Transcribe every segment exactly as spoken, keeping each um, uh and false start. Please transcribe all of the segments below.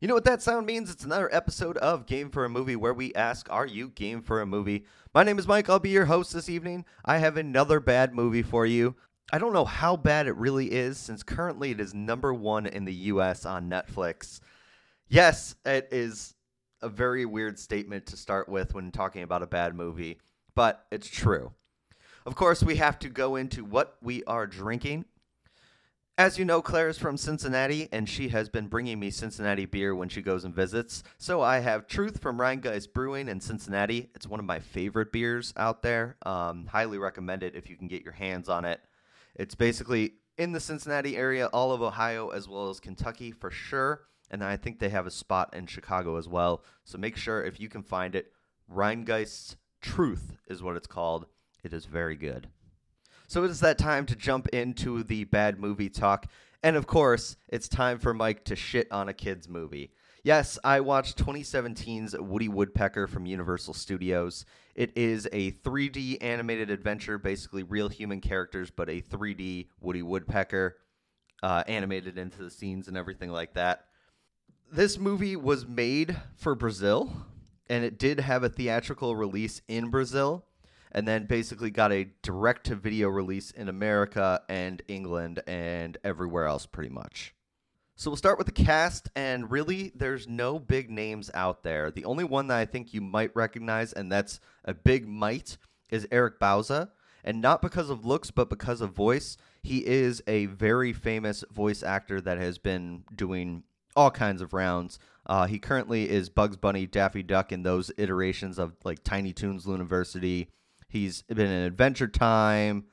You know what that sound means? It's another episode of Game for a Movie, where we ask, are you game for a movie? My name is Mike. I'll be your host this evening. I have another bad movie for you. I don't know how bad it really is, since currently it is number one in the U S on Netflix. Yes, it is a very weird statement to start with when talking about a bad movie, but it's true. Of course, we have to go into what we are drinking. As you know, Claire is from Cincinnati, and she has been bringing me Cincinnati beer when she goes and visits. So I have Truth from Rheingeist Brewing in Cincinnati. It's one of my favorite beers out there. Um, highly recommend it if you can get your hands on it. It's basically in the Cincinnati area, all of Ohio, as well as Kentucky for sure. And I think they have a spot in Chicago as well. So make sure if you can find it. Rheingeist's Truth is what it's called. It is very good. So it is that time to jump into the bad movie talk. And of course, it's time for Mike to shit on a kid's movie. Yes, I watched twenty seventeen's Woody Woodpecker from Universal Studios. It is a three D animated adventure, basically real human characters, but a three D Woody Woodpecker uh, animated into the scenes and everything like that. This movie was made for Brazil, and it did have a theatrical release in Brazil. And then basically got a direct-to-video release in America and England and everywhere else pretty much. So we'll start with the cast, and really there's no big names out there. The only one that I think you might recognize, and that's a big might, is Eric Bauza. And not because of looks, but because of voice. He is a very famous voice actor that has been doing all kinds of rounds. Uh, he currently is Bugs Bunny, Daffy Duck, and those iterations of like Tiny Toons Looniversity. He's been in Adventure Time,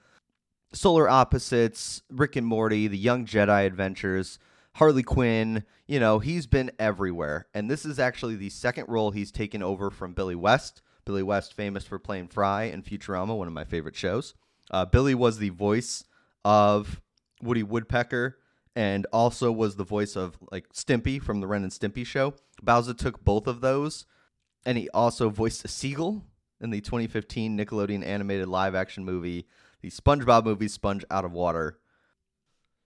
Solar Opposites, Rick and Morty, The Young Jedi Adventures, Harley Quinn. You know, he's been everywhere. And this is actually the second role he's taken over from Billy West. Billy West, famous for playing Fry in Futurama, one of my favorite shows. Uh, Billy was the voice of Woody Woodpecker and also was the voice of like Stimpy from the Ren and Stimpy show. Bauza took both of those, and he also voiced a seagull in the twenty fifteen Nickelodeon animated live-action movie, the SpongeBob movie, Sponge Out of Water.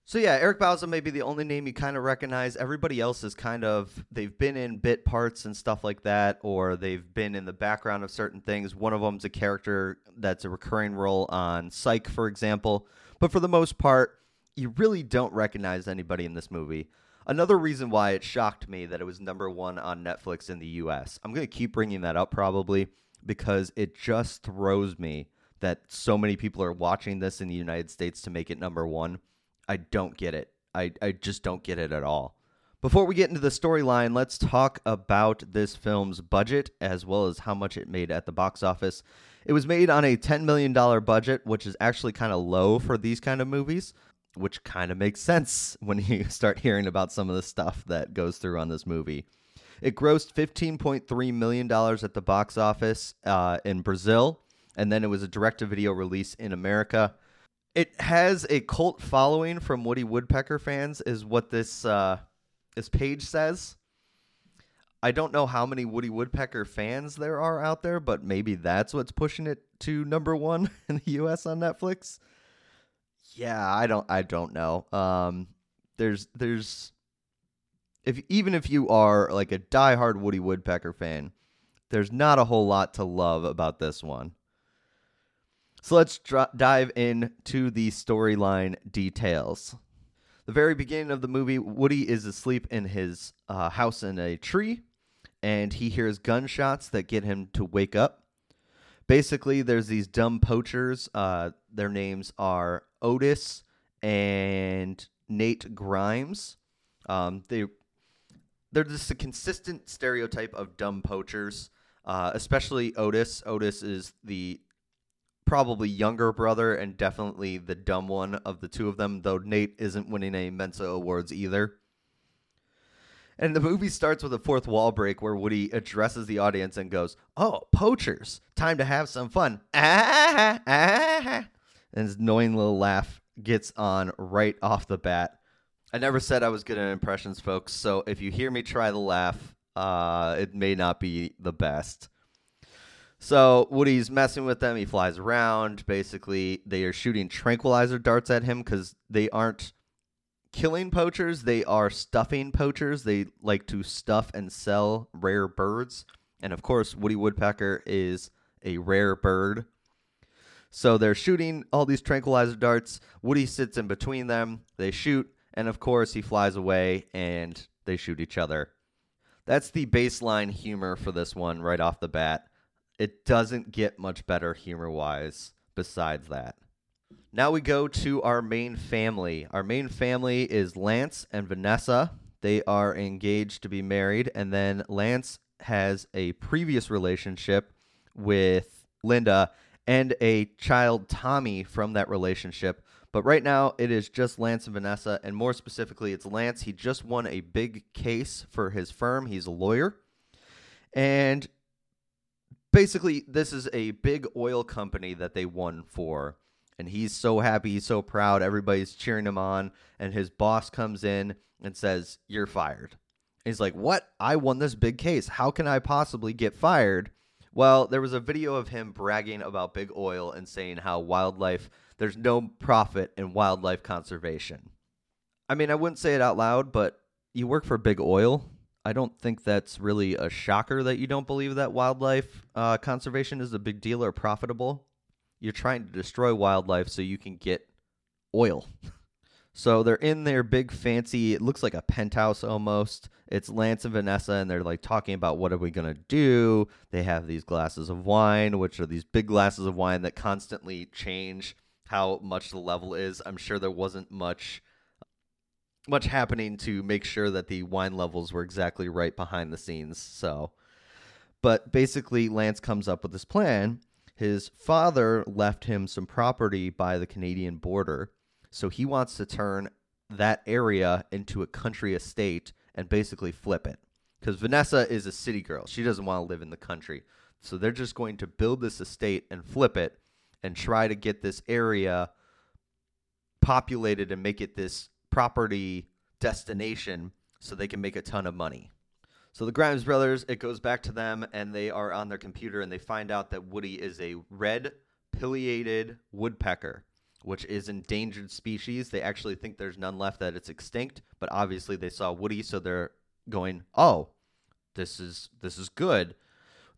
So yeah, Eric Bauza may be the only name you kind of recognize. Everybody else is kind of, they've been in bit parts and stuff like that, or they've been in the background of certain things. One of them's a character that's a recurring role on Psych, for example. But for the most part, you really don't recognize anybody in this movie. Another reason why it shocked me that it was number one on Netflix in the U S. I'm going to keep bringing that up probably, because it just throws me that so many people are watching this in the United States to make it number one. I don't get it. I, I just don't get it at all. Before we get into the storyline, let's talk about this film's budget as well as how much it made at the box office. It was made on a ten million dollars budget, which is actually kind of low for these kind of movies, which kind of makes sense when you start hearing about some of the stuff that goes through on this movie. It grossed fifteen point three million dollars at the box office uh, in Brazil, and then it was a direct-to-video release in America. It has a cult following from Woody Woodpecker fans, is what this uh, this page says. I don't know how many Woody Woodpecker fans there are out there, but maybe that's what's pushing it to number one in the U S on Netflix. Yeah, I don't, I don't know. Um, there's, there's. If even if you are like a diehard Woody Woodpecker fan, there's not a whole lot to love about this one. So let's dr- dive into the storyline details. The very beginning of the movie, Woody is asleep in his uh, house in a tree, and he hears gunshots that get him to wake up. Basically, there's these dumb poachers. Uh, their names are Otis and Nate Grimes. Um, they... They're just a consistent stereotype of dumb poachers, uh, especially Otis. Otis is the probably younger brother and definitely the dumb one of the two of them, though Nate isn't winning any Mensa awards either. And the movie starts with a fourth wall break where Woody addresses the audience and goes, "Oh, poachers, time to have some fun." Ah, ah. And his annoying little laugh gets on right off the bat. I never said I was good at impressions, folks, so if you hear me try the laugh, uh, it may not be the best. So Woody's messing with them. He flies around. Basically, they are shooting tranquilizer darts at him because they aren't killing poachers. They are stuffing poachers. They like to stuff and sell rare birds. And of course, Woody Woodpecker is a rare bird. So they're shooting all these tranquilizer darts. Woody sits in between them. They shoot. And of course, he flies away and they shoot each other. That's the baseline humor for this one right off the bat. It doesn't get much better humor-wise besides that. Now we go to our main family. Our main family is Lance and Vanessa. They are engaged to be married. And then Lance has a previous relationship with Linda and a child, Tommy, from that relationship. But right now, it is just Lance and Vanessa, and more specifically, it's Lance. He just won a big case for his firm. He's a lawyer. And basically, this is a big oil company that they won for. And he's so happy, he's so proud, everybody's cheering him on. And his boss comes in and says, "You're fired." And he's like, "What? I won this big case. How can I possibly get fired?" Well, there was a video of him bragging about big oil and saying how wildlife, there's no profit in wildlife conservation. I mean, I wouldn't say it out loud, but you work for big oil. I don't think that's really a shocker that you don't believe that wildlife uh, conservation is a big deal or profitable. You're trying to destroy wildlife so you can get oil. So they're in their big fancy, it looks like a penthouse almost. It's Lance and Vanessa, and they're like talking about what are we going to do. They have these glasses of wine, which are these big glasses of wine that constantly change how much the level is. I'm sure there wasn't much, much happening to make sure that the wine levels were exactly right behind the scenes. So, but basically Lance comes up with this plan. His father left him some property by the Canadian border. So he wants to turn that area into a country estate and basically flip it. Because Vanessa is a city girl. She doesn't want to live in the country. So they're just going to build this estate and flip it and try to get this area populated and make it this property destination so they can make a ton of money. So the Grimes brothers, it goes back to them, and they are on their computer, and they find out that Woody is a red pileated woodpecker, which is endangered species. They actually think there's none left, that it's extinct, but obviously they saw Woody, so they're going, oh, this is this is good.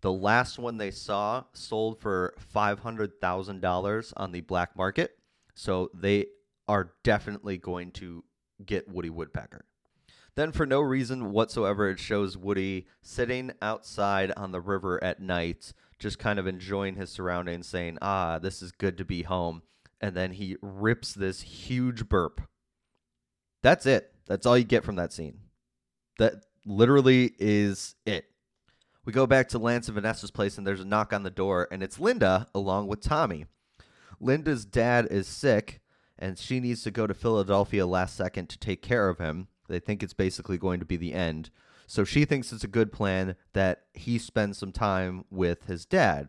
The last one they saw sold for five hundred thousand dollars on the black market, so they are definitely going to get Woody Woodpecker. Then for no reason whatsoever, it shows Woody sitting outside on the river at night, just kind of enjoying his surroundings, saying, ah, this is good to be home. And then he rips this huge burp. That's it. That's all you get from that scene. That literally is it. We go back to Lance and Vanessa's place, and there's a knock on the door, and it's Linda along with Tommy. Linda's dad is sick, and she needs to go to Philadelphia last second to take care of him. They think it's basically going to be the end. So she thinks it's a good plan that he spends some time with his dad.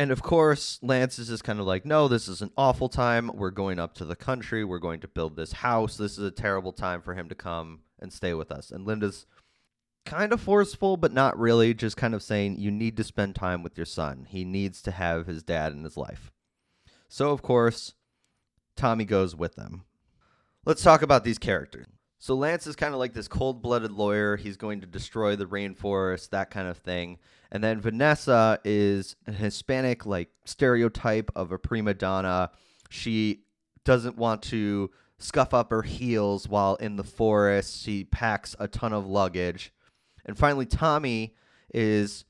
And of course, Lance is just kind of like, no, this is an awful time. We're going up to the country. We're going to build this house. This is a terrible time for him to come and stay with us. And Linda's kind of forceful, but not really, just kind of saying, you need to spend time with your son. He needs to have his dad in his life. So, of course, Tommy goes with them. Let's talk about these characters. So Lance is kind of like this cold-blooded lawyer. He's going to destroy the rainforest, that kind of thing. And then Vanessa is a Hispanic, like, stereotype of a prima donna. She doesn't want to scuff up her heels while in the forest. She packs a ton of luggage. And finally, Tommy is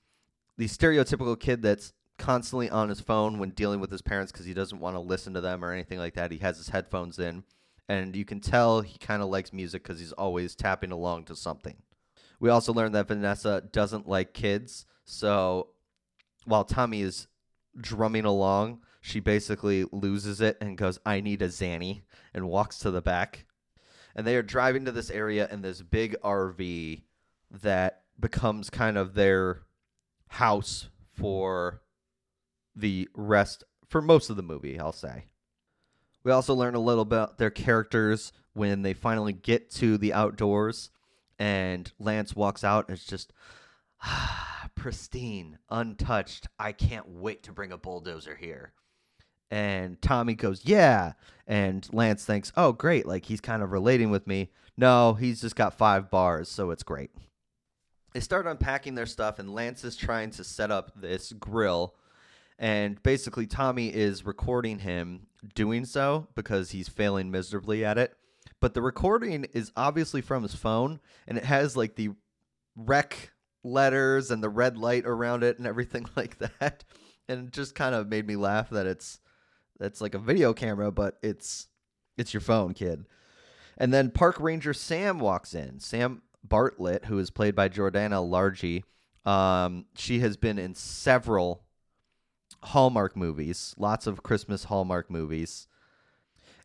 the stereotypical kid that's constantly on his phone when dealing with his parents because he doesn't want to listen to them or anything like that. He has his headphones in. And you can tell he kind of likes music because he's always tapping along to something. We also learned that Vanessa doesn't like kids. So while Tommy is drumming along, she basically loses it and goes, I need a Zanny, and walks to the back. And they are driving to this area in this big R V that becomes kind of their house for the rest, for most of the movie, I'll say. We also learn a little about their characters when they finally get to the outdoors and Lance walks out and it's just ah, pristine, untouched. I can't wait to bring a bulldozer here. And Tommy goes, yeah. And Lance thinks, oh, great. Like, he's kind of relating with me. No, he's just got five bars, so it's great. They start unpacking their stuff, and Lance is trying to set up this grill. And basically, Tommy is recording him doing so because he's failing miserably at it. But the recording is obviously from his phone, and it has, like, the wreck letters and the red light around it and everything like that. And it just kind of made me laugh that it's that's like a video camera, but it's it's your phone, kid. And then Park Ranger Sam walks in. Sam Bartlett, who is played by Jordana Largi, um, she has been in several Hallmark movies, lots of Christmas Hallmark movies.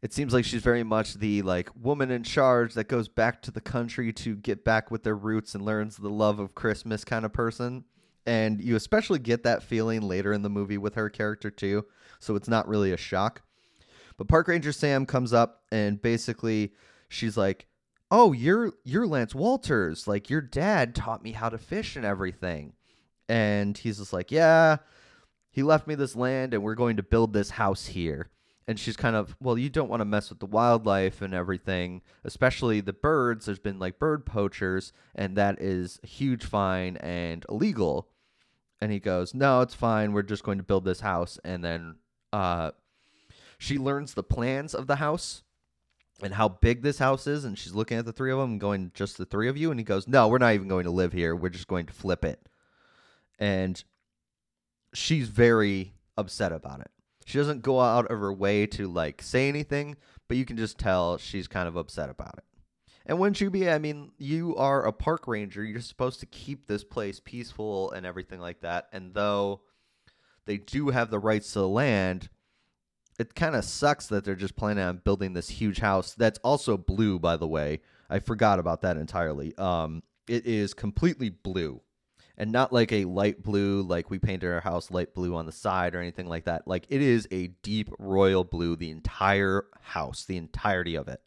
It seems like she's very much the like woman in charge that goes back to the country to get back with their roots and learns the love of Christmas kind of person. And you especially get that feeling later in the movie with her character too. So it's not really a shock. But Park Ranger Sam comes up and basically she's like, oh, you're you're Lance Walters. Like, your dad taught me how to fish and everything. And he's just like, yeah, he left me this land and we're going to build this house here. And she's kind of, well, you don't want to mess with the wildlife and everything, especially the birds. There's been like bird poachers, and that is a huge fine and illegal. And he goes, no, it's fine. We're just going to build this house. And then uh, she learns the plans of the house and how big this house is. And she's looking at the three of them and going, just the three of you? And he goes, no, we're not even going to live here. We're just going to flip it. And she's very upset about it. She doesn't go out of her way to, like, say anything, but you can just tell she's kind of upset about it. And wouldn't you be? I mean, you are a park ranger. You're supposed to keep this place peaceful and everything like that. And though they do have the rights to the land, it kind of sucks that they're just planning on building this huge house that's also blue, by the way. I forgot about that entirely. Um, it is completely blue. And not like a light blue, like we painted our house light blue on the side or anything like that. Like, it is a deep royal blue, the entire house, the entirety of it.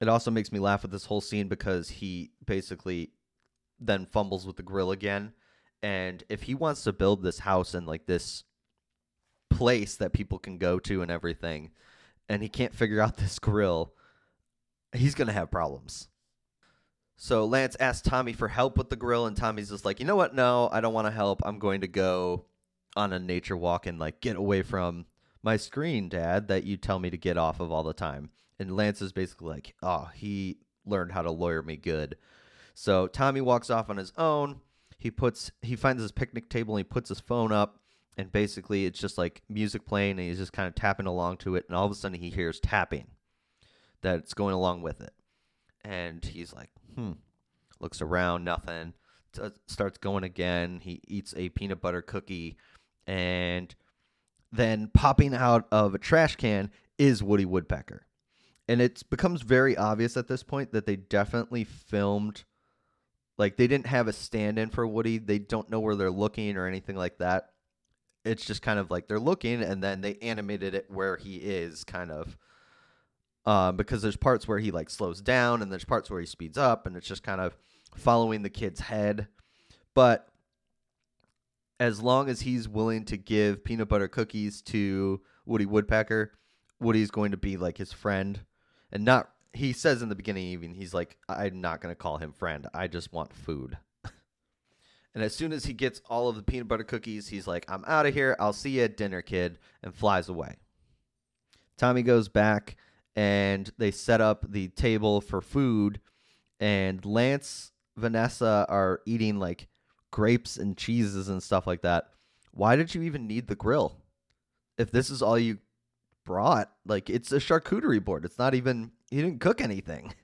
It also makes me laugh at this whole scene because he basically then fumbles with the grill again. And if he wants to build this house and, like, this place that people can go to and everything, and he can't figure out this grill, he's going to have problems. So Lance asks Tommy for help with the grill, and Tommy's just like, you know what? No, I don't want to help. I'm going to go on a nature walk and, like, get away from my screen, Dad, that you tell me to get off of all the time. And Lance is basically like, oh, he learned how to lawyer me good. So Tommy walks off on his own. He puts he finds his picnic table and he puts his phone up, and basically it's just like music playing, and he's just kind of tapping along to it, and all of a sudden he hears tapping that's going along with it. And he's like, hmm, looks around, nothing, T- starts going again. He eats a peanut butter cookie, and then popping out of a trash can is Woody Woodpecker. And it becomes very obvious at this point that they definitely filmed, like, they didn't have a stand-in for Woody. They don't know where they're looking or anything like that. It's just kind of like they're looking, and then they animated it where he is, kind of. Uh, because there's parts where he, like, slows down, and there's parts where he speeds up, and it's just kind of following the kid's head. But as long as he's willing to give peanut butter cookies to Woody Woodpecker, Woody's going to be, like, his friend. And not, he says in the beginning even, he's like, I'm not going to call him friend. I just want food. And as soon as he gets all of the peanut butter cookies, he's like, I'm out of here. I'll see you at dinner, kid, and flies away. Tommy goes back, and they set up the table for food, and Lance, Vanessa are eating, like, grapes and cheeses and stuff like that. Why did you even need the grill? If this is all you brought, like, it's a charcuterie board. It's not even, he didn't cook anything.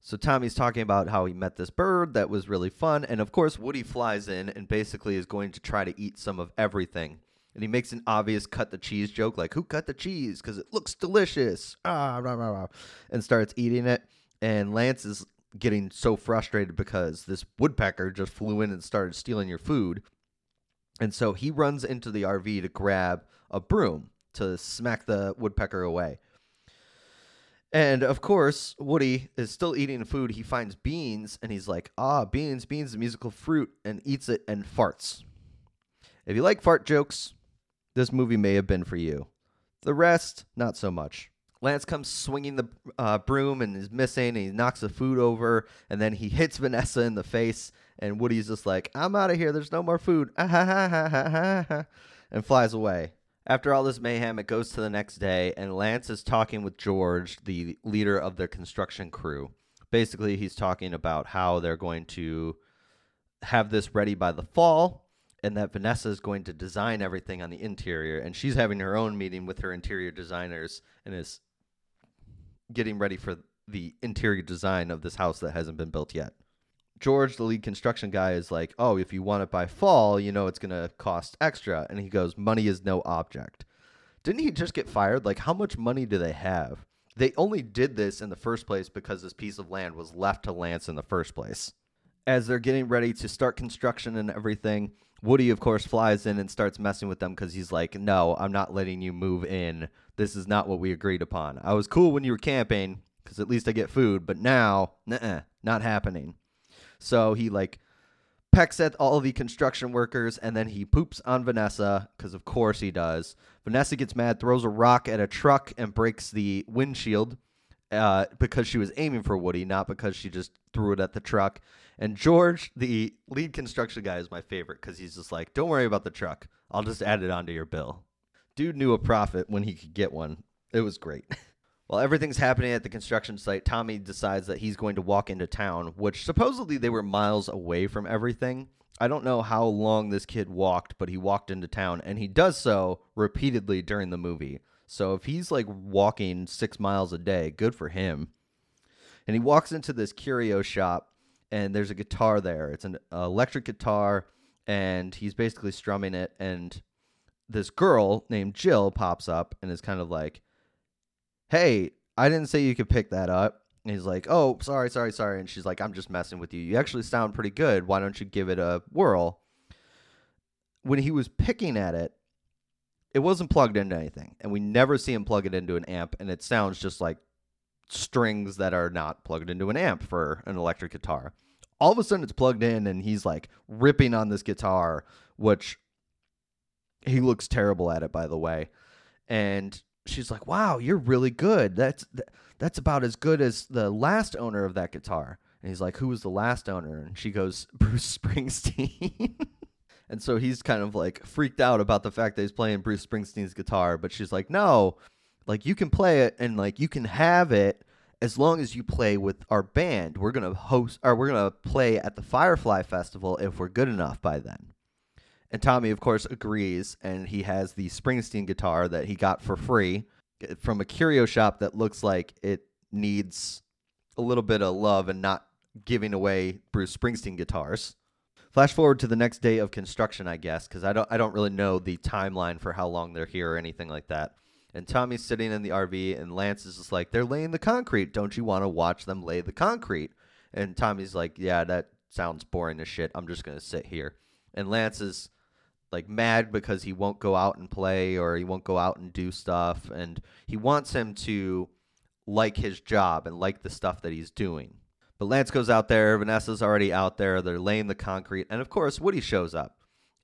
So Tommy's talking about how he met this bird that was really fun. And of course, Woody flies in and basically is going to try to eat some of everything. And he makes an obvious cut the cheese joke, like, who cut the cheese? Because it looks delicious. Ah, rah, rah, rah, and starts eating it. And Lance is getting so frustrated because this woodpecker just flew in and started stealing your food. And so he runs into the R V to grab a broom to smack the woodpecker away. And, of course, Woody is still eating food. He finds beans, and he's like, ah, beans, beans, the musical fruit, and eats it and farts. If you like fart jokes, this movie may have been for you. The rest, not so much. Lance comes swinging the uh, broom and is missing, and he knocks the food over, and then he hits Vanessa in the face, and Woody's just like, I'm out of here, there's no more food, ah, ha, ha, ha, ha, ha, and flies away. After all this mayhem, it goes to the next day, and Lance is talking with George, the leader of the construction crew. Basically, he's talking about how they're going to have this ready by the fall, and that Vanessa is going to design everything on the interior, and she's having her own meeting with her interior designers and is getting ready for the interior design of this house that hasn't been built yet. George, the lead construction guy, is like, oh, if you want it by fall, you know it's going to cost extra. And he goes, money is no object. Didn't he just get fired? Like, how much money do they have? They only did this in the first place because this piece of land was left to Lance in the first place. As they're getting ready to start construction and everything, Woody, of course, flies in and starts messing with them because he's like, no, I'm not letting you move in. This is not what we agreed upon. I was cool when you were camping because at least I get food, but now, nuh-uh, not happening. So he, like, pecks at all the construction workers, and then he poops on Vanessa, because of course he does. Vanessa gets mad, throws a rock at a truck, and breaks the windshield uh, because she was aiming for Woody, not because she just threw it at the truck. And George, the lead construction guy, is my favorite, because he's just like, don't worry about the truck. I'll just add it onto your bill. Dude knew a profit when he could get one. It was great. While everything's happening at the construction site, Tommy decides that he's going to walk into town, which supposedly they were miles away from everything. I don't know how long this kid walked, but he walked into town, and he does so repeatedly during the movie. So if he's, like, walking six miles a day, good for him. And he walks into this curio shop, and there's a guitar there. It's an electric guitar, and he's basically strumming it, and this girl named Jill pops up and is kind of like, hey, I didn't say you could pick that up. And he's like, oh, sorry, sorry, sorry. And she's like, I'm just messing with you. You actually sound pretty good. Why don't you give it a whirl? When he was picking at it, it wasn't plugged into anything. And we never see him plug it into an amp. And it sounds just like strings that are not plugged into an amp for an electric guitar. All of a sudden, it's plugged in, and he's like ripping on this guitar, which he looks terrible at it, by the way. And she's like, wow, you're really good. That's th- that's about as good as the last owner of that guitar. And he's like, who was the last owner? And she goes, Bruce Springsteen. And so he's kind of like freaked out about the fact that he's playing Bruce Springsteen's guitar. But she's like, no, like you can play it and like you can have it as long as you play with our band. We're going to host or we're going to play at the Firefly Festival if we're good enough by then. And Tommy, of course, agrees, and he has the Springsteen guitar that he got for free from a curio shop that looks like it needs a little bit of love and not giving away Bruce Springsteen guitars. Flash forward to the next day of construction, I guess, because I don't, I don't really know the timeline for how long they're here or anything like that. And Tommy's sitting in the R V, and Lance is just like, they're laying the concrete. Don't you want to watch them lay the concrete? And Tommy's like, yeah, that sounds boring as shit. I'm just going to sit here. And Lance is like mad because he won't go out and play or he won't go out and do stuff, and he wants him to like his job and like the stuff that he's doing. But Lance goes out there, Vanessa's already out there, they're laying the concrete, and of course Woody shows up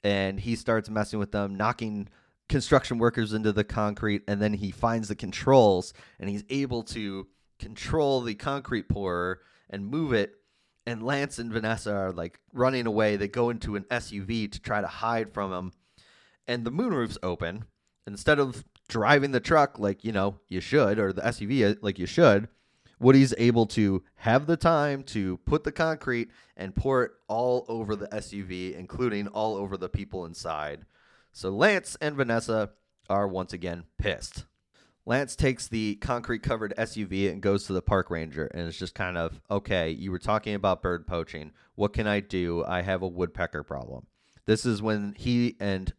and he starts messing with them, knocking construction workers into the concrete, and then he finds the controls and he's able to control the concrete pourer and move it. And Lance and Vanessa are, like, running away. They go into an S U V to try to hide from him. And the moonroof's open. Instead of driving the truck like, you know, you should, or the S U V like you should, Woody's able to have the time to put the concrete and pour it all over the S U V, including all over the people inside. So Lance and Vanessa are once again pissed. Lance takes the concrete-covered S U V and goes to the park ranger, and it's just kind of, okay, you were talking about bird poaching. What can I do? I have a woodpecker problem. This is when he and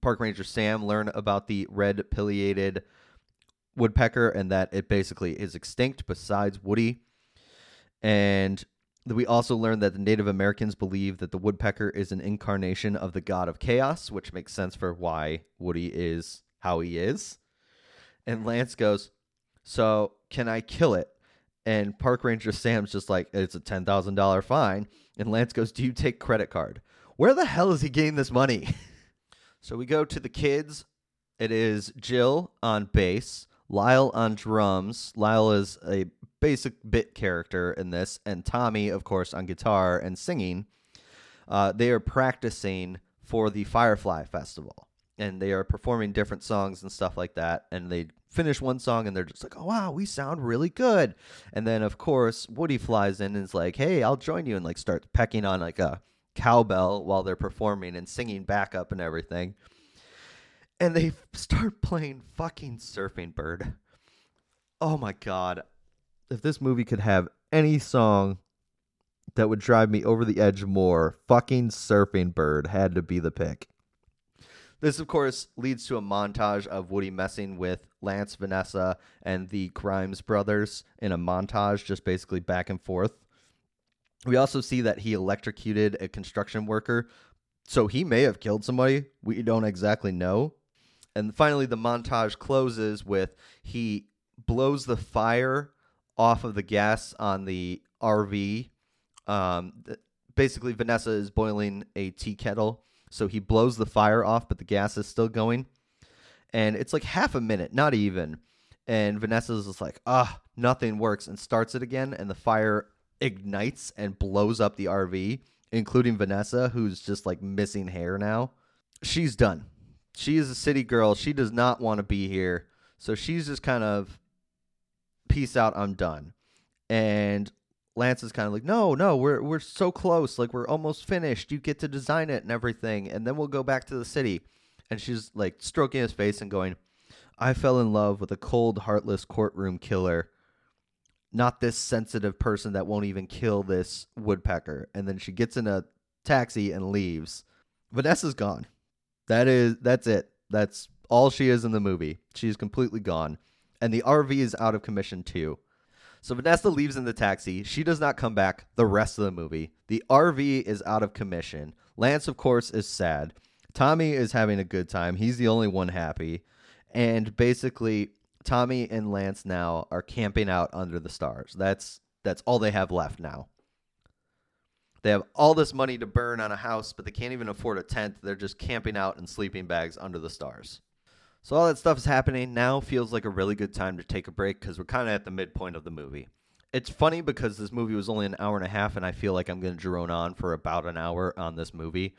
park ranger Sam learn about the red-pileated woodpecker and that it basically is extinct besides Woody. And we also learn that the Native Americans believe that the woodpecker is an incarnation of the god of chaos, which makes sense for why Woody is how he is. And Lance goes, so can I kill it? And park ranger Sam's just like, it's a ten thousand dollars fine. And Lance goes, do you take credit card? Where the hell is he getting this money? So we go to the kids It is Jill on bass, Lyle on drums. Lyle is a basic bit character in this, and Tommy, of course, on guitar and singing. Uh, they are practicing for the Firefly Festival, and they are performing different songs and stuff like that. And they finish one song, and they're just like, "Oh wow, we sound really good!" And then, of course, Woody flies in and is like, "Hey, I'll join you," and like starts pecking on like a cowbell while they're performing and singing backup and everything. And they start playing fucking Surfing Bird. Oh my God. If this movie could have any song that would drive me over the edge more, fucking Surfing Bird had to be the pick. This, of course, leads to a montage of Woody messing with Lance, Vanessa, and the Grimes brothers in a montage, just basically back and forth. We also see that he electrocuted a construction worker, so he may have killed somebody. We don't exactly know. And finally, the montage closes with he blows the fire off of the gas on the R V. Um, basically, Vanessa is boiling a tea kettle, so he blows the fire off, but the gas is still going. And it's like half a minute, not even. And Vanessa's just like, ah, nothing works, and starts it again, and the fire ignites and blows up the R V, including Vanessa, who's just like missing hair now. She's done. She is a city girl. She does not want to be here. So she's just kind of, peace out, I'm done. And Lance is kind of like, no, no, we're we're so close. Like, we're almost finished. You get to design it and everything. And then we'll go back to the city. And she's like stroking his face and going, I fell in love with a cold, heartless courtroom killer. Not this sensitive person that won't even kill this woodpecker. And then she gets in a taxi and leaves. Vanessa's gone. That is, that's it. That's all she is in the movie. She's completely gone. And the R V is out of commission too. So Vanessa leaves in the taxi. She does not come back the rest of the movie. The R V is out of commission. Lance, of course, is sad. Tommy is having a good time. He's the only one happy. And basically, Tommy and Lance now are camping out under the stars. That's that's all they have left now. They have all this money to burn on a house, but they can't even afford a tent. They're just camping out in sleeping bags under the stars. So all that stuff is happening now. Feels like a really good time to take a break because we're kind of at the midpoint of the movie. It's funny because this movie was only an hour and a half, and I feel like I'm going to drone on for about an hour on this movie.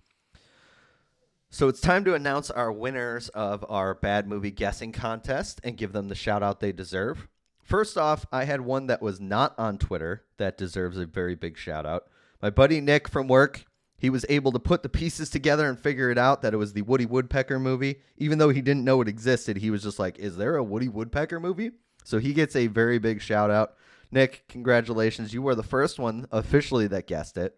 So it's time to announce our winners of our bad movie guessing contest and give them the shout out they deserve. First off, I had one that was not on Twitter that deserves a very big shout out. My buddy Nick from work, he was able to put the pieces together and figure it out that it was the Woody Woodpecker movie. Even though he didn't know it existed, he was just like, is there a Woody Woodpecker movie? So he gets a very big shout out. Nick, congratulations. You were the first one officially that guessed it.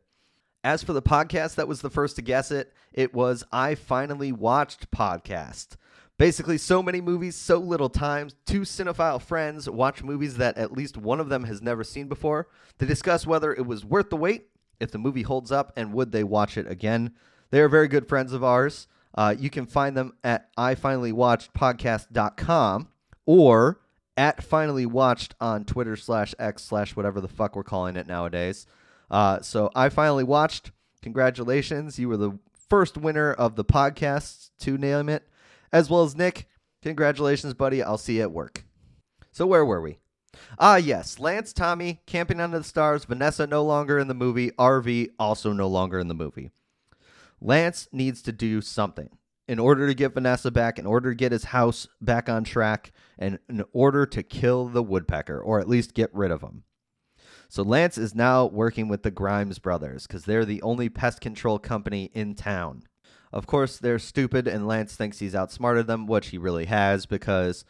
As for the podcast that was the first to guess it, it was I Finally Watched Podcast. Basically, so many movies, so little times. Two cinephile friends watch movies that at least one of them has never seen before. They discuss whether it was worth the wait, if the movie holds up, and would they watch it again. They are very good friends of ours. Uh, you can find them at I Finally Watched Podcast dot com or at Finally Watched on Twitter slash X slash whatever the fuck we're calling it nowadays. Uh, so I Finally Watched. Congratulations. You were the first winner of the podcast to name it, as well as Nick. Congratulations, buddy. I'll see you at work. So where were we? Ah, yes. Lance, Tommy, camping under the stars. Vanessa no longer in the movie. R V also no longer in the movie. Lance needs to do something in order to get Vanessa back, in order to get his house back on track, and in order to kill the woodpecker, or at least get rid of him. So Lance is now working with the Grimes brothers because they're the only pest control company in town. Of course, they're stupid, and Lance thinks he's outsmarted them, which he really has, because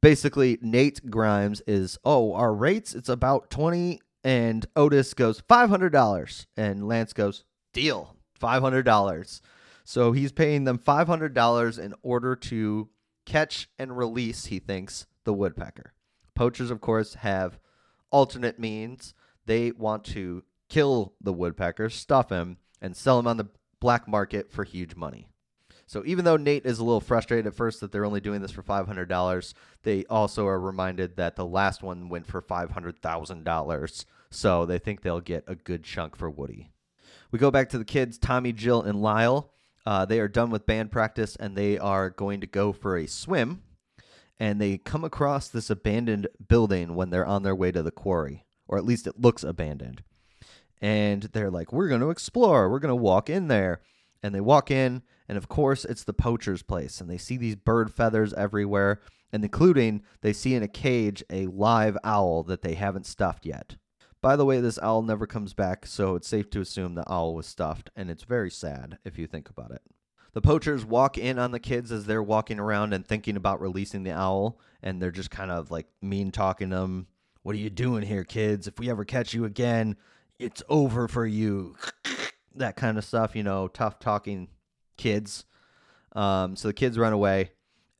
basically, Nate Grimes is, oh, our rates, it's about twenty, and Otis goes, five hundred dollars, and Lance goes, deal, five hundred dollars. So he's paying them five hundred dollars in order to catch and release, he thinks, the woodpecker. Poachers, of course, have alternate means. They want to kill the woodpecker, stuff him, and sell him on the black market for huge money. So even though Nate is a little frustrated at first that they're only doing this for five hundred dollars, they also are reminded that the last one went for five hundred thousand dollars. So they think they'll get a good chunk for Woody. We go back to the kids, Tommy, Jill, and Lyle. Uh, they are done with band practice, and they are going to go for a swim. And they come across this abandoned building when they're on their way to the quarry. Or at least it looks abandoned. And they're like, we're going to explore. We're going to walk in there. And they walk in, and of course, it's the poacher's place. And they see these bird feathers everywhere. And including, they see in a cage a live owl that they haven't stuffed yet. By the way, this owl never comes back, so it's safe to assume the owl was stuffed, and it's very sad if you think about it. The poachers walk in on the kids as they're walking around and thinking about releasing the owl, and they're just kind of like mean talking to them. What are you doing here, kids? If we ever catch you again, it's over for you. That kind of stuff, you know, tough talking kids. Um, so the kids run away,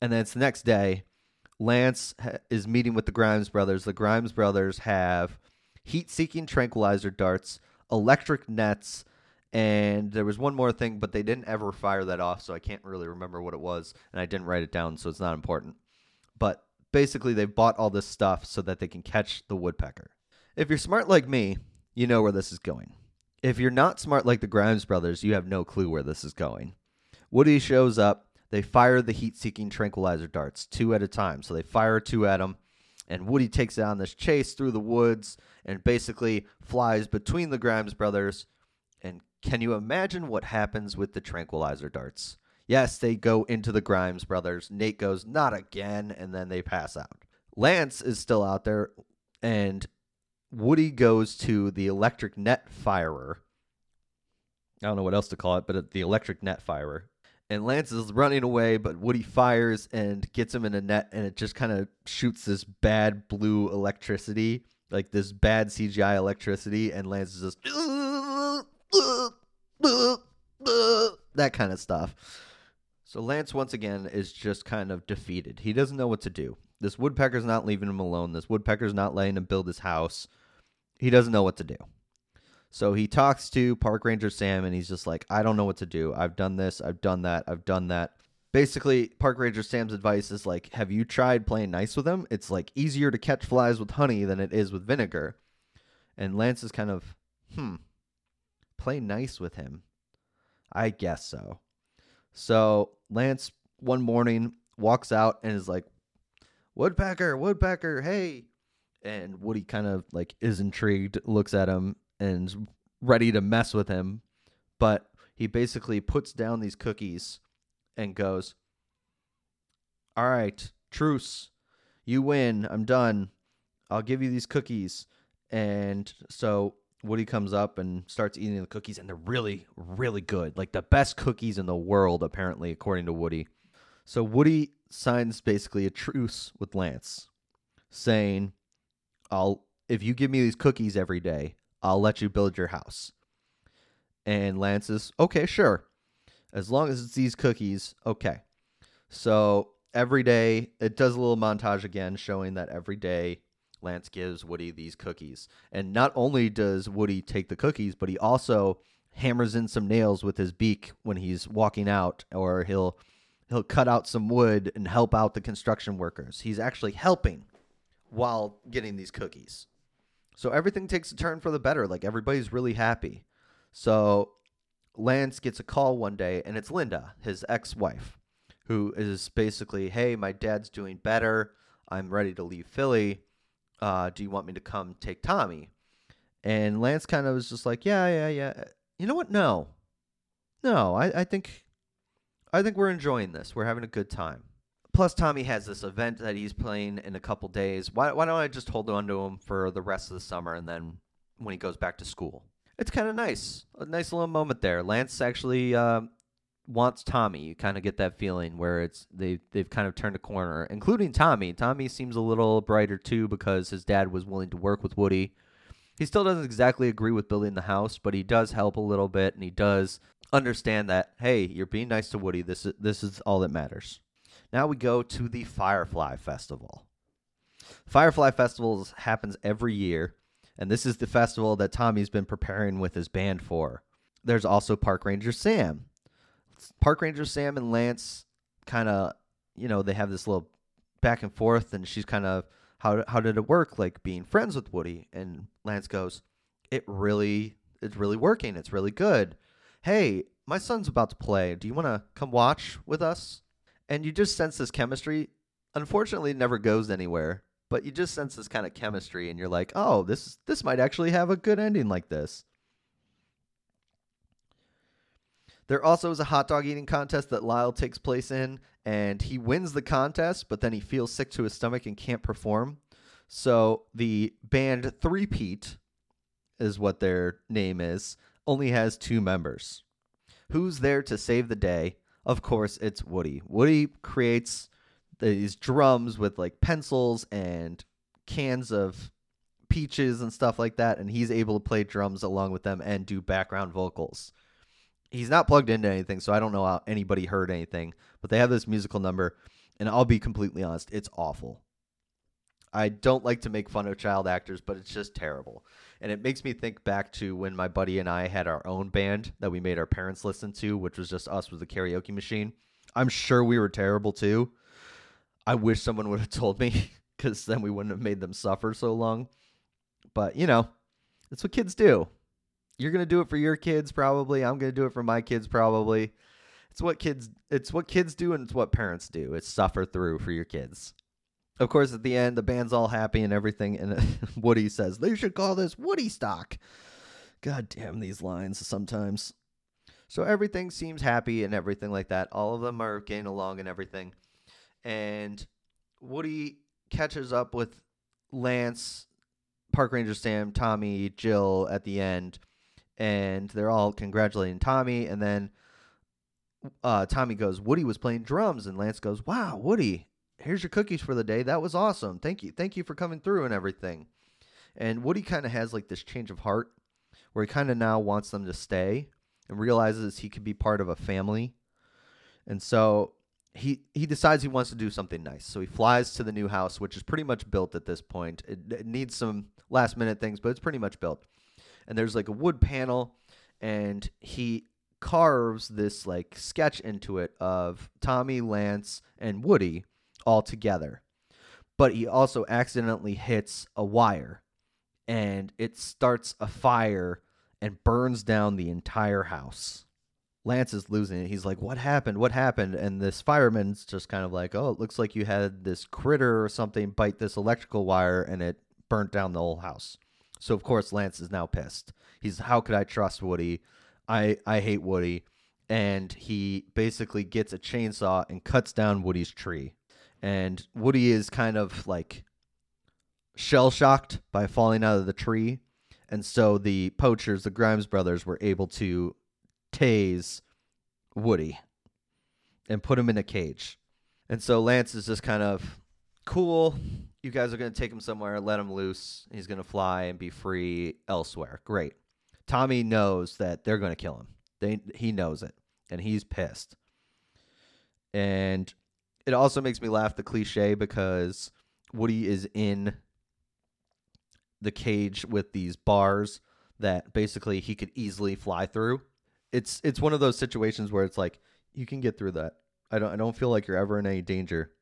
and then it's the next day. Lance ha- is meeting with the Grimes brothers. The Grimes brothers have heat-seeking tranquilizer darts, electric nets, and there was one more thing, but they didn't ever fire that off, so I can't really remember what it was, and I didn't write it down, so it's not important. But basically, they bought all this stuff so that they can catch the woodpecker. If you're smart like me, you know where this is going. If you're not smart like the Grimes brothers, you have no clue where this is going. Woody shows up. They fire the heat-seeking tranquilizer darts, two at a time, so they fire two at him. And Woody takes on this chase through the woods and basically flies between the Grimes brothers. And can you imagine what happens with the tranquilizer darts? Yes, they go into the Grimes brothers. Nate goes, not again, and then they pass out. Lance is still out there, and Woody goes to the electric net firer. I don't know what else to call it, but the electric net firer. And Lance is running away, but Woody fires and gets him in a net, and it just kind of shoots this bad blue electricity, like this bad C G I electricity, and Lance is just that kind of stuff. So Lance, once again, is just kind of defeated. He doesn't know what to do. This woodpecker's not leaving him alone. This woodpecker's not letting him build his house. He doesn't know what to do. So he talks to Park Ranger Sam, and he's just like, I don't know what to do. I've done this. I've done that. I've done that. Basically, Park Ranger Sam's advice is like, have you tried playing nice with him? It's like easier to catch flies with honey than it is with vinegar. And Lance is kind of, hmm, play nice with him. I guess so. So Lance one morning walks out and is like, Woodpecker, Woodpecker, hey. And Woody kind of like is intrigued, looks at him, and ready to mess with him, but he basically puts down these cookies and goes, all right, truce, you win, I'm done, I'll give you these cookies. And so Woody comes up and starts eating the cookies, and they're really, really good, like the best cookies in the world, apparently, according to Woody. So Woody signs basically a truce with Lance, saying, I'll if you give me these cookies every day, I'll let you build your house. And Lance is, okay, sure. As long as it's these cookies, okay. So every day, it does a little montage again showing that every day Lance gives Woody these cookies. And not only does Woody take the cookies, but he also hammers in some nails with his beak when he's walking out, or he'll he'll cut out some wood and help out the construction workers. He's actually helping while getting these cookies. So everything takes a turn for the better. Like, everybody's really happy. So Lance gets a call one day, and it's Linda, his ex-wife, who is basically, hey, my dad's doing better. I'm ready to leave Philly. Uh, do you want me to come take Tommy? And Lance kind of was just like, yeah, yeah, yeah. You know what? No. No, I, I think I think we're enjoying this. We're having a good time. Plus, Tommy has this event that he's playing in a couple days. Why, why don't I just hold on to him for the rest of the summer, and then when he goes back to school? It's kind of nice. A nice little moment there. Lance actually uh, wants Tommy. You kind of get that feeling where it's they, they've kind of turned a corner, including Tommy. Tommy seems a little brighter, too, because his dad was willing to work with Woody. He still doesn't exactly agree with building the house, but he does help a little bit, and he does understand that, hey, you're being nice to Woody. This is, this is all that matters. Now we go to the Firefly Festival. Firefly Festival happens every year, and this is the festival that Tommy's been preparing with his band for. There's also Park Ranger Sam. Park Ranger Sam and Lance kind of, you know, they have this little back and forth, and she's kind of, how how did it work, like being friends with Woody? And Lance goes, it really, it's really working. It's really good. Hey, my son's about to play. Do you want to come watch with us? And you just sense this chemistry. Unfortunately, it never goes anywhere. But you just sense this kind of chemistry, and you're like, oh, this this might actually have a good ending like this. There also is a hot dog eating contest that Lyle takes place in, and he wins the contest, but then he feels sick to his stomach and can't perform. So the band Three-peat is what their name is, only has two members. Who's there to save the day? Of course, it's Woody. Woody creates these drums with like pencils and cans of peaches and stuff like that, and he's able to play drums along with them and do background vocals. He's not plugged into anything, so I don't know how anybody heard anything, but they have this musical number, and I'll be completely honest, it's awful. I don't like to make fun of child actors, but it's just terrible. And it makes me think back to when my buddy and I had our own band that we made our parents listen to, which was just us with a karaoke machine. I'm sure we were terrible too. I wish someone would have told me, because then we wouldn't have made them suffer so long. But, you know, that's what kids do. You're going to do it for your kids, probably. I'm going to do it for my kids, probably. It's what kids it's what kids do, and it's what parents do. It's suffer through for your kids. Of course, at the end, the band's all happy and everything, and Woody says, they should call this Woody Stock. God damn these lines sometimes. So everything seems happy and everything like that. All of them are getting along and everything. And Woody catches up with Lance, Park Ranger Sam, Tommy, Jill at the end, and they're all congratulating Tommy. And then uh, Tommy goes, Woody was playing drums. And Lance goes, wow, Woody, here's your cookies for the day. That was awesome. Thank you. Thank you for coming through and everything. And Woody kind of has like this change of heart where he kind of now wants them to stay and realizes he could be part of a family. And so He he decides he wants to do something nice. So he flies to the new house, which is pretty much built at this point. It, it needs some last minute things, but it's pretty much built. And there's like a wood panel, and he carves this like sketch into it of Tommy, Lance, and Woody all together. But he also accidentally hits a wire, and it starts a fire and burns down the entire house. Lance is losing it. He's like, what happened? What happened? And this fireman's just kind of like, oh, it looks like you had this critter or something bite this electrical wire, and it burnt down the whole house. So, of course, Lance is now pissed. He's, how could I trust Woody? I, I hate Woody. And he basically gets a chainsaw and cuts down Woody's tree. And Woody is kind of like shell-shocked by falling out of the tree. And so the poachers, the Grimes brothers, were able to tase Woody and put him in a cage. And so Lance is just kind of cool. You guys are going to take him somewhere, let him loose. He's going to fly and be free elsewhere. Great. Tommy knows that they're going to kill him. They, he knows it, and he's pissed. And it also makes me laugh, the cliche, because Woody is in the cage with these bars that basically he could easily fly through. It's it's one of those situations where it's like, you can get through that. I don't I don't feel like you're ever in any danger.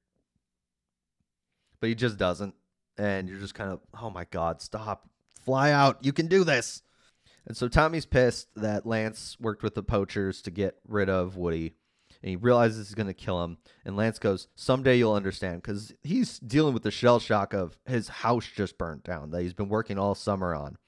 But he just doesn't. And you're just kind of, oh my God, stop. Fly out. You can do this. And so Tommy's pissed that Lance worked with the poachers to get rid of Woody. And he realizes he's going to kill him. And Lance goes, someday you'll understand. Because he's dealing with the shell shock of his house just burnt down that he's been working all summer on.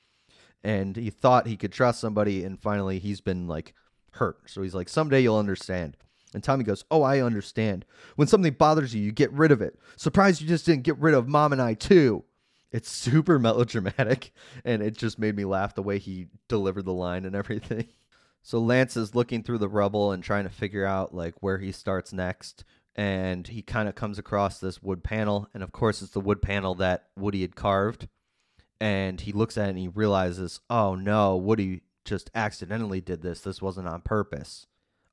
And he thought he could trust somebody, and finally he's been, like, hurt. So he's like, someday you'll understand. And Tommy goes, oh, I understand. When something bothers you, you get rid of it. Surprised you just didn't get rid of Mom and I, too. It's super melodramatic, and it just made me laugh the way he delivered the line and everything. So Lance is looking through the rubble and trying to figure out, like, where he starts next. And he kind of comes across this wood panel. And, of course, it's the wood panel that Woody had carved. And he looks at it and he realizes, oh no, Woody just accidentally did this. This wasn't on purpose.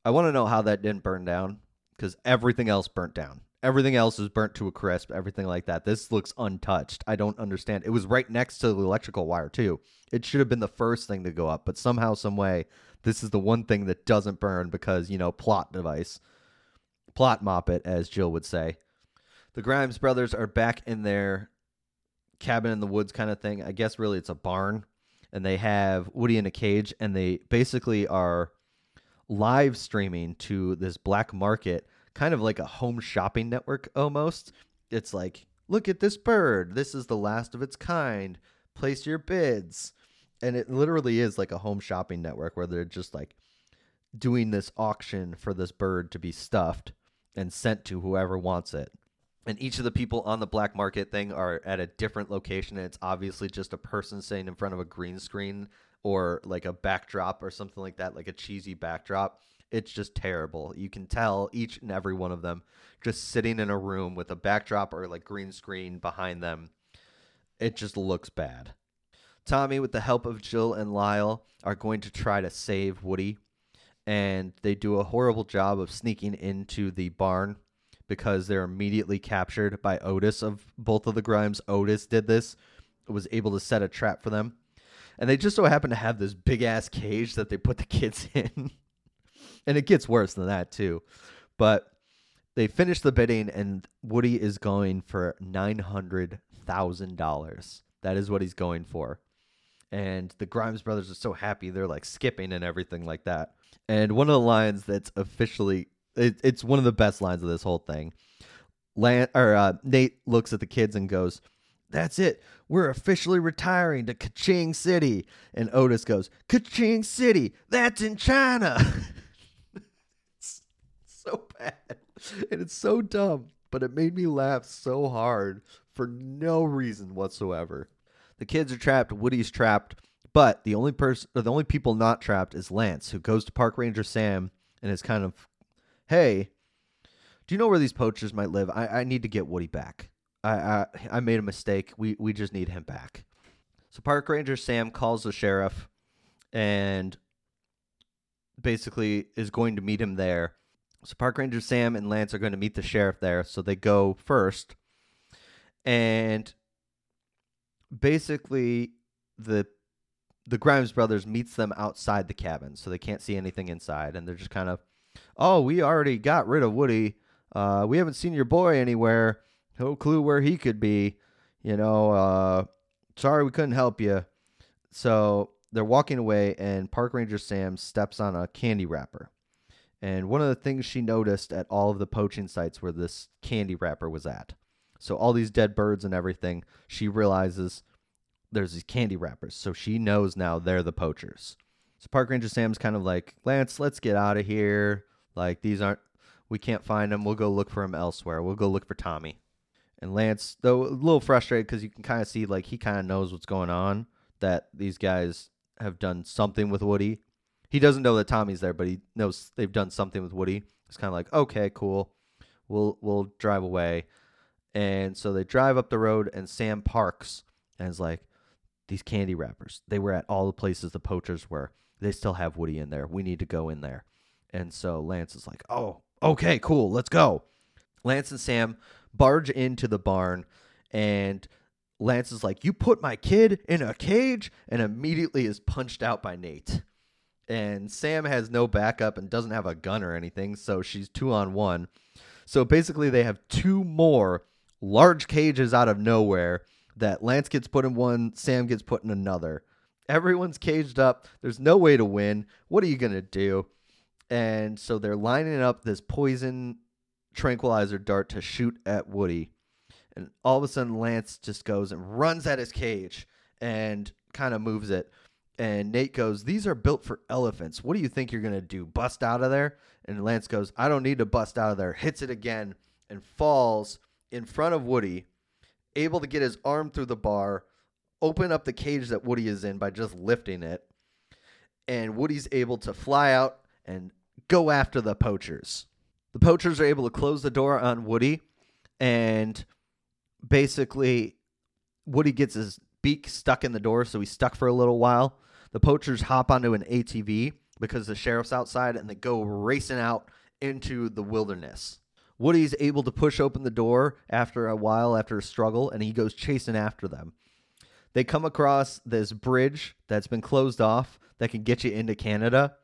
I want to know how that didn't burn down, because everything else burnt down. Everything else is burnt to a crisp, everything like that. This looks untouched. I don't understand. It was right next to the electrical wire too. It should have been the first thing to go up, but somehow, some way, this is the one thing that doesn't burn because, you know, plot device. Plot moppet, as Jill would say. The Grimes brothers are back in their cabin in the woods kind of thing. I guess really it's a barn, and they have Woody in a cage, and they basically are live streaming to this black market, kind of like a home shopping network almost. It's like, look at this bird. This is the last of its kind. Place your bids. And it literally is like a home shopping network where they're just like doing this auction for this bird to be stuffed and sent to whoever wants it. And each of the people on the black market thing are at a different location. And it's obviously just a person sitting in front of a green screen or like a backdrop or something like that, like a cheesy backdrop. It's just terrible. You can tell each and every one of them just sitting in a room with a backdrop or like green screen behind them. It just looks bad. Tommy, with the help of Jill and Lyle, are going to try to save Woody. And they do a horrible job of sneaking into the barn because they're immediately captured by Otis of both of the Grimes. Otis did this, was able to set a trap for them. And they just so happen to have this big ass cage that they put the kids in. And it gets worse than that, too. But they finish the bidding, and Woody is going for nine hundred thousand dollars. That is what he's going for. And the Grimes brothers are so happy. They're, like, skipping and everything like that. And one of the lines that's officially it, – it's one of the best lines of this whole thing. Lan- or uh, Nate looks at the kids and goes, "That's it. We're officially retiring to Kaching City." And Otis goes, "Kaching City, that's in China." So bad, and it's so dumb, but it made me laugh so hard for no reason whatsoever. The kids are trapped. Woody's trapped, but the only person, the only people not trapped, is Lance, who goes to Park Ranger Sam and is kind of, "Hey, do you know where these poachers might live? I, I need to get Woody back. I, I I made a mistake. We we just need him back." So Park Ranger Sam calls the sheriff, and basically is going to meet him there. So Park Ranger Sam and Lance are going to meet the sheriff there. So they go first. And basically the the Grimes brothers meets them outside the cabin. So they can't see anything inside. And they're just kind of, "Oh, we already got rid of Woody. Uh, we haven't seen your boy anywhere. No clue where he could be. You know, uh, sorry we couldn't help you." So they're walking away, and Park Ranger Sam steps on a candy wrapper. And one of the things she noticed at all of the poaching sites where this candy wrapper was at. So all these dead birds and everything, she realizes there's these candy wrappers. So she knows now they're the poachers. So Park Ranger Sam's kind of like, "Lance, let's get out of here. Like, these aren't, we can't find them. We'll go look for him elsewhere. We'll go look for Tommy." And Lance, though, a little frustrated because you can kind of see, like, he kind of knows what's going on, that these guys have done something with Woody. He doesn't know that Tommy's there, but he knows they've done something with Woody. It's kind of like, "Okay, cool. We'll we'll drive away." And so they drive up the road, and Sam parks and is like, "These candy wrappers, they were at all the places the poachers were. They still have Woody in there. We need to go in there." And so Lance is like, "Oh, okay, cool. Let's go." Lance and Sam barge into the barn, and Lance is like, "You put my kid in a cage," and immediately is punched out by Nate. And Sam has no backup and doesn't have a gun or anything, so she's two on one. So basically they have two more large cages out of nowhere that Lance gets put in one, Sam gets put in another. Everyone's caged up. There's no way to win. What are you going to do? And so they're lining up this poison tranquilizer dart to shoot at Woody. And all of a sudden Lance just goes and runs at his cage and kind of moves it. And Nate goes, "These are built for elephants. What do you think you're going to do, bust out of there?" And Lance goes, "I don't need to bust out of there." Hits it again and falls in front of Woody, able to get his arm through the bar, open up the cage that Woody is in by just lifting it. And Woody's able to fly out and go after the poachers. The poachers are able to close the door on Woody. And basically, Woody gets his beak stuck in the door, so he's stuck for a little while. The poachers hop onto an A T V because the sheriff's outside, and they go racing out into the wilderness. Woody's able to push open the door after a while, after a struggle, and he goes chasing after them. They come across this bridge that's been closed off that can get you into Canada.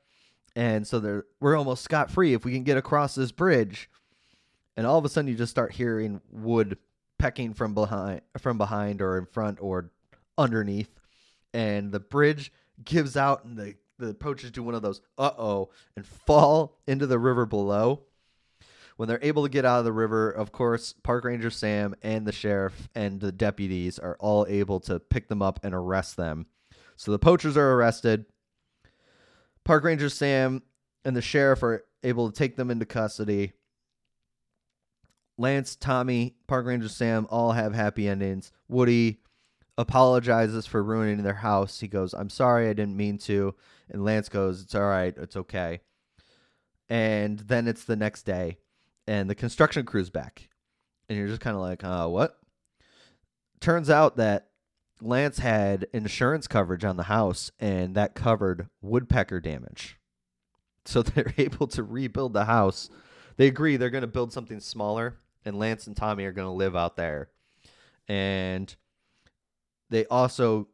And so they're, we're almost scot-free if we can get across this bridge. And all of a sudden you just start hearing wood pecking from behind, from behind or in front or underneath. And the bridge gives out, and the the poachers do one of those uh-oh and fall into the river below. When they're able to get out of the river, of course, Park Ranger Sam and the sheriff and the deputies are all able to pick them up and arrest them. So the poachers are arrested. Park Ranger Sam and the sheriff are able to take them into custody. Lance, Tommy, Park Ranger Sam all have happy endings. Woody apologizes for ruining their house. He goes, "I'm sorry, I didn't mean to." And Lance goes, "It's all right, it's okay." And then it's the next day, and the construction crew's back. And you're just kind of like, uh, what? Turns out that Lance had insurance coverage on the house, and that covered woodpecker damage. So they're able to rebuild the house. They agree they're going to build something smaller, and Lance and Tommy are going to live out there. And they also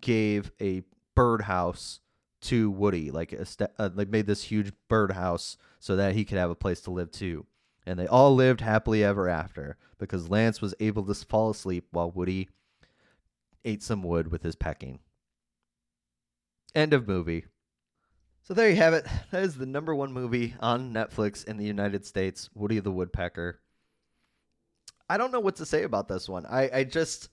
gave a birdhouse to Woody, like a st- uh, they made this huge birdhouse so that he could have a place to live too. And they all lived happily ever after because Lance was able to fall asleep while Woody ate some wood with his pecking. End of movie. So there you have it. That is the number one movie on Netflix in the United States, Woody the Woodpecker. I don't know what to say about this one. I, I just...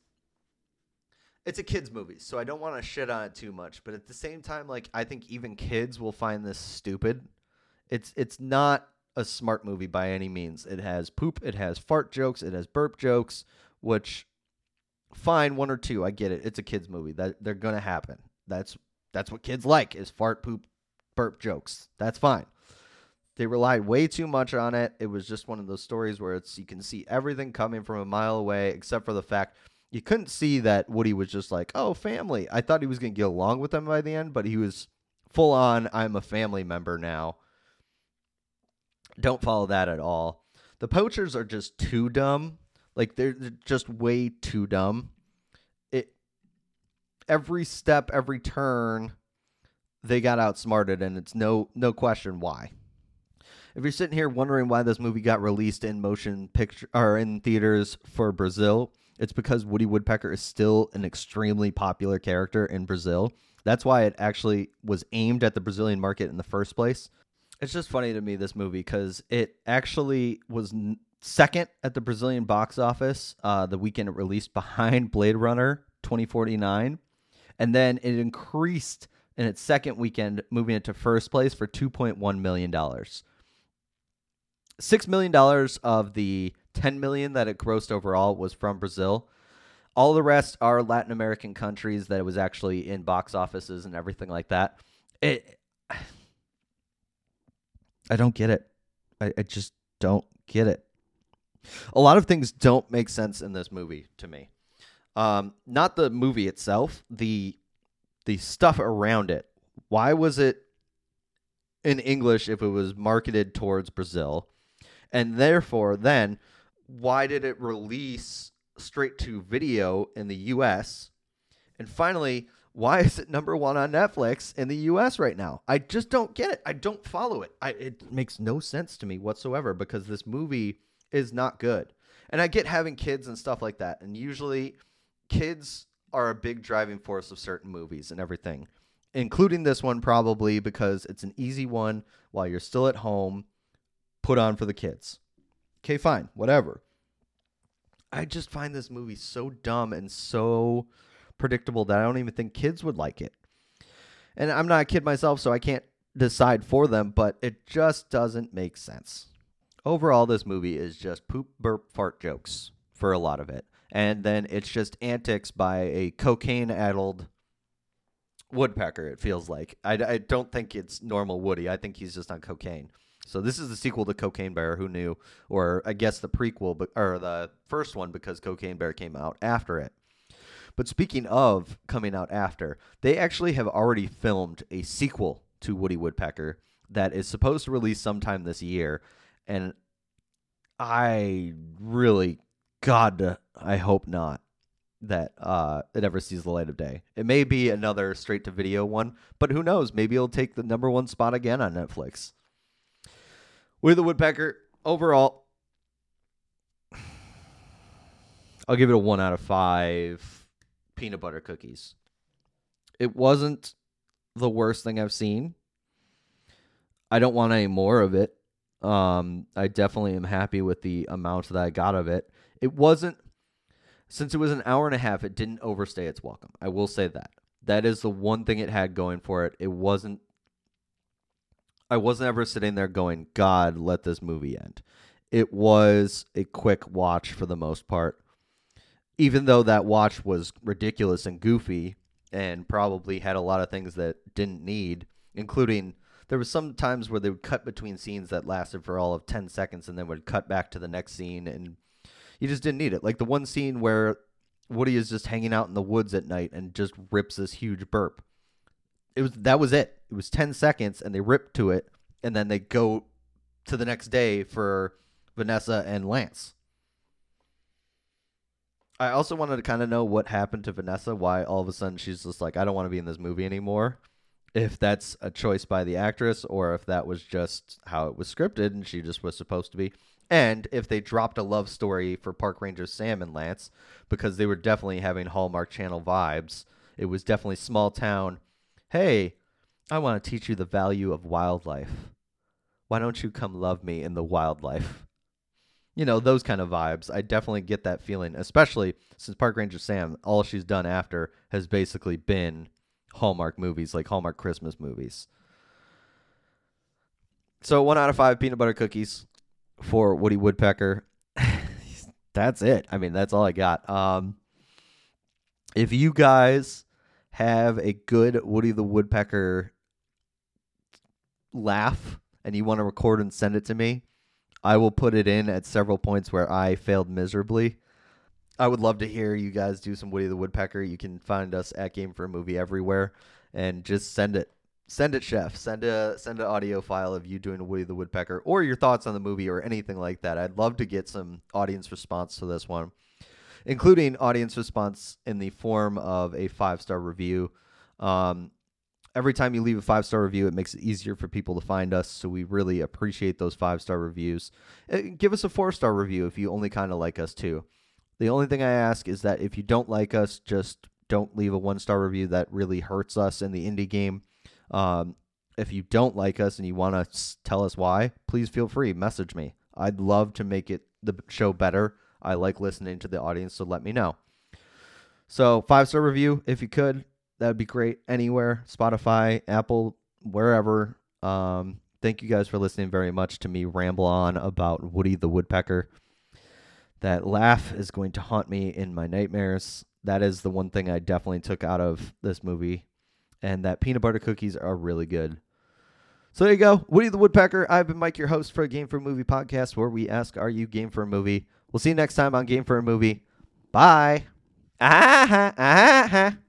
It's a kid's movie, so I don't want to shit on it too much. But at the same time, like, I think even kids will find this stupid. It's it's not a smart movie by any means. It has poop. It has fart jokes. It has burp jokes, which, fine, one or two. I get it. It's a kid's movie. That they're going to happen. That's that's what kids like is fart, poop, burp jokes. That's fine. They relied way too much on it. It was just one of those stories where it's you can see everything coming from a mile away except for the fact – you couldn't see that Woody was just like, oh, family. I thought he was going to get along with them by the end, but he was full on, I'm a family member now. Don't follow that at all. The poachers are just too dumb. Like, they're, they're just way too dumb. It every step, every turn, they got outsmarted, and it's no no question why. If you're sitting here wondering why this movie got released in motion picture or in theaters for Brazil, it's because Woody Woodpecker is still an extremely popular character in Brazil. That's why it actually was aimed at the Brazilian market in the first place. It's just funny to me, this movie, because it actually was second at the Brazilian box office uh, the weekend it released behind Blade Runner twenty forty-nine. And then it increased in its second weekend, moving it to first place for two point one million dollars. six million dollars of the ten million dollars that it grossed overall was from Brazil. All the rest are Latin American countries that it was actually in box offices and everything like that. It, I don't get it. I, I just don't get it. A lot of things don't make sense in this movie to me. Um, not the movie itself, the the stuff around it. Why was it in English if it was marketed towards Brazil? And therefore, then, why did it release straight to video in the U S? And finally, why is it number one on Netflix in the U S right now? I just don't get it. I don't follow it. I, it makes no sense to me whatsoever because this movie is not good. And I get having kids and stuff like that. And usually kids are a big driving force of certain movies and everything, including this one probably because it's an easy one while you're still at home. Put on for the kids. Okay, fine, whatever. I just find this movie so dumb and so predictable that I don't even think kids would like it. And I'm not a kid myself, so I can't decide for them, but it just doesn't make sense. Overall, this movie is just poop, burp, fart jokes for a lot of it. And then it's just antics by a cocaine-addled woodpecker, it feels like. I, I don't think it's normal Woody. I think he's just on cocaine. So this is the sequel to Cocaine Bear, who knew, or I guess the prequel, but or the first one because Cocaine Bear came out after it. But speaking of coming out after, they actually have already filmed a sequel to Woody Woodpecker that is supposed to release sometime this year. And I really, God, I hope not that uh, it ever sees the light of day. It may be another straight-to-video one, but who knows? Maybe it'll take the number one spot again on Netflix. Woody the Woodpecker, overall, I'll give it a one out of five peanut butter cookies. It wasn't the worst thing I've seen. I don't want any more of it. Um, I definitely am happy with the amount that I got of it. It wasn't, since it was an hour and a half, it didn't overstay its welcome. I will say that. That is the one thing it had going for it. It wasn't, I wasn't ever sitting there going, God, let this movie end. It was a quick watch for the most part. Even though that watch was ridiculous and goofy and probably had a lot of things that didn't need, including there was some times where they would cut between scenes that lasted for all of ten seconds and then would cut back to the next scene, and you just didn't need it. Like the one scene where Woody is just hanging out in the woods at night and just rips this huge burp. It was, that was it. It was ten seconds and they ripped to it, and then they go to the next day for Vanessa and Lance. I also wanted to kind of know what happened to Vanessa, why all of a sudden she's just like, I don't want to be in this movie anymore. If that's a choice by the actress or if that was just how it was scripted and she just was supposed to be. And if they dropped a love story for Park Ranger Sam and Lance, because they were definitely having Hallmark Channel vibes. It was definitely small town. Hey, I want to teach you the value of wildlife. Why don't you come love me in the wildlife? You know, those kind of vibes. I definitely get that feeling, especially since Park Ranger Sam, all she's done after has basically been Hallmark movies, like Hallmark Christmas movies. So one out of five peanut butter cookies for Woody Woodpecker. That's it. I mean, that's all I got. Um, if you guys have a good Woody the Woodpecker laugh and you want to record and send it to me, I will put it in at several points where I failed miserably. I would love to hear you guys do some Woody the Woodpecker. You can find us at Game for a Movie everywhere, and just send it. Send it, Chef. Send a send an audio file of you doing a Woody the Woodpecker or your thoughts on the movie or anything like that. I'd love to get some audience response to this one, including audience response in the form of a five-star review. Um, every time you leave a five-star review, it makes it easier for people to find us, so we really appreciate those five-star reviews. Give us a four-star review if you only kind of like us, too. The only thing I ask is that if you don't like us, just don't leave a one-star review. That really hurts us in the indie game. Um, if you don't like us and you want to tell us why, please feel free. Message me. I'd love to make it the show better. I like listening to the audience, so let me know. So five-star review, if you could, that'd be great. Anywhere, Spotify, Apple, wherever. Um, thank you guys for listening very much to me ramble on about Woody the Woodpecker. That laugh is going to haunt me in my nightmares. That is the one thing I definitely took out of this movie. And that peanut butter cookies are really good. So there you go. Woody the Woodpecker. I've been Mike, your host for a Game for a Movie podcast, where we ask, are you game for a movie? We'll see you next time on Game for a Movie. Bye. Ah-ha, ah-ha.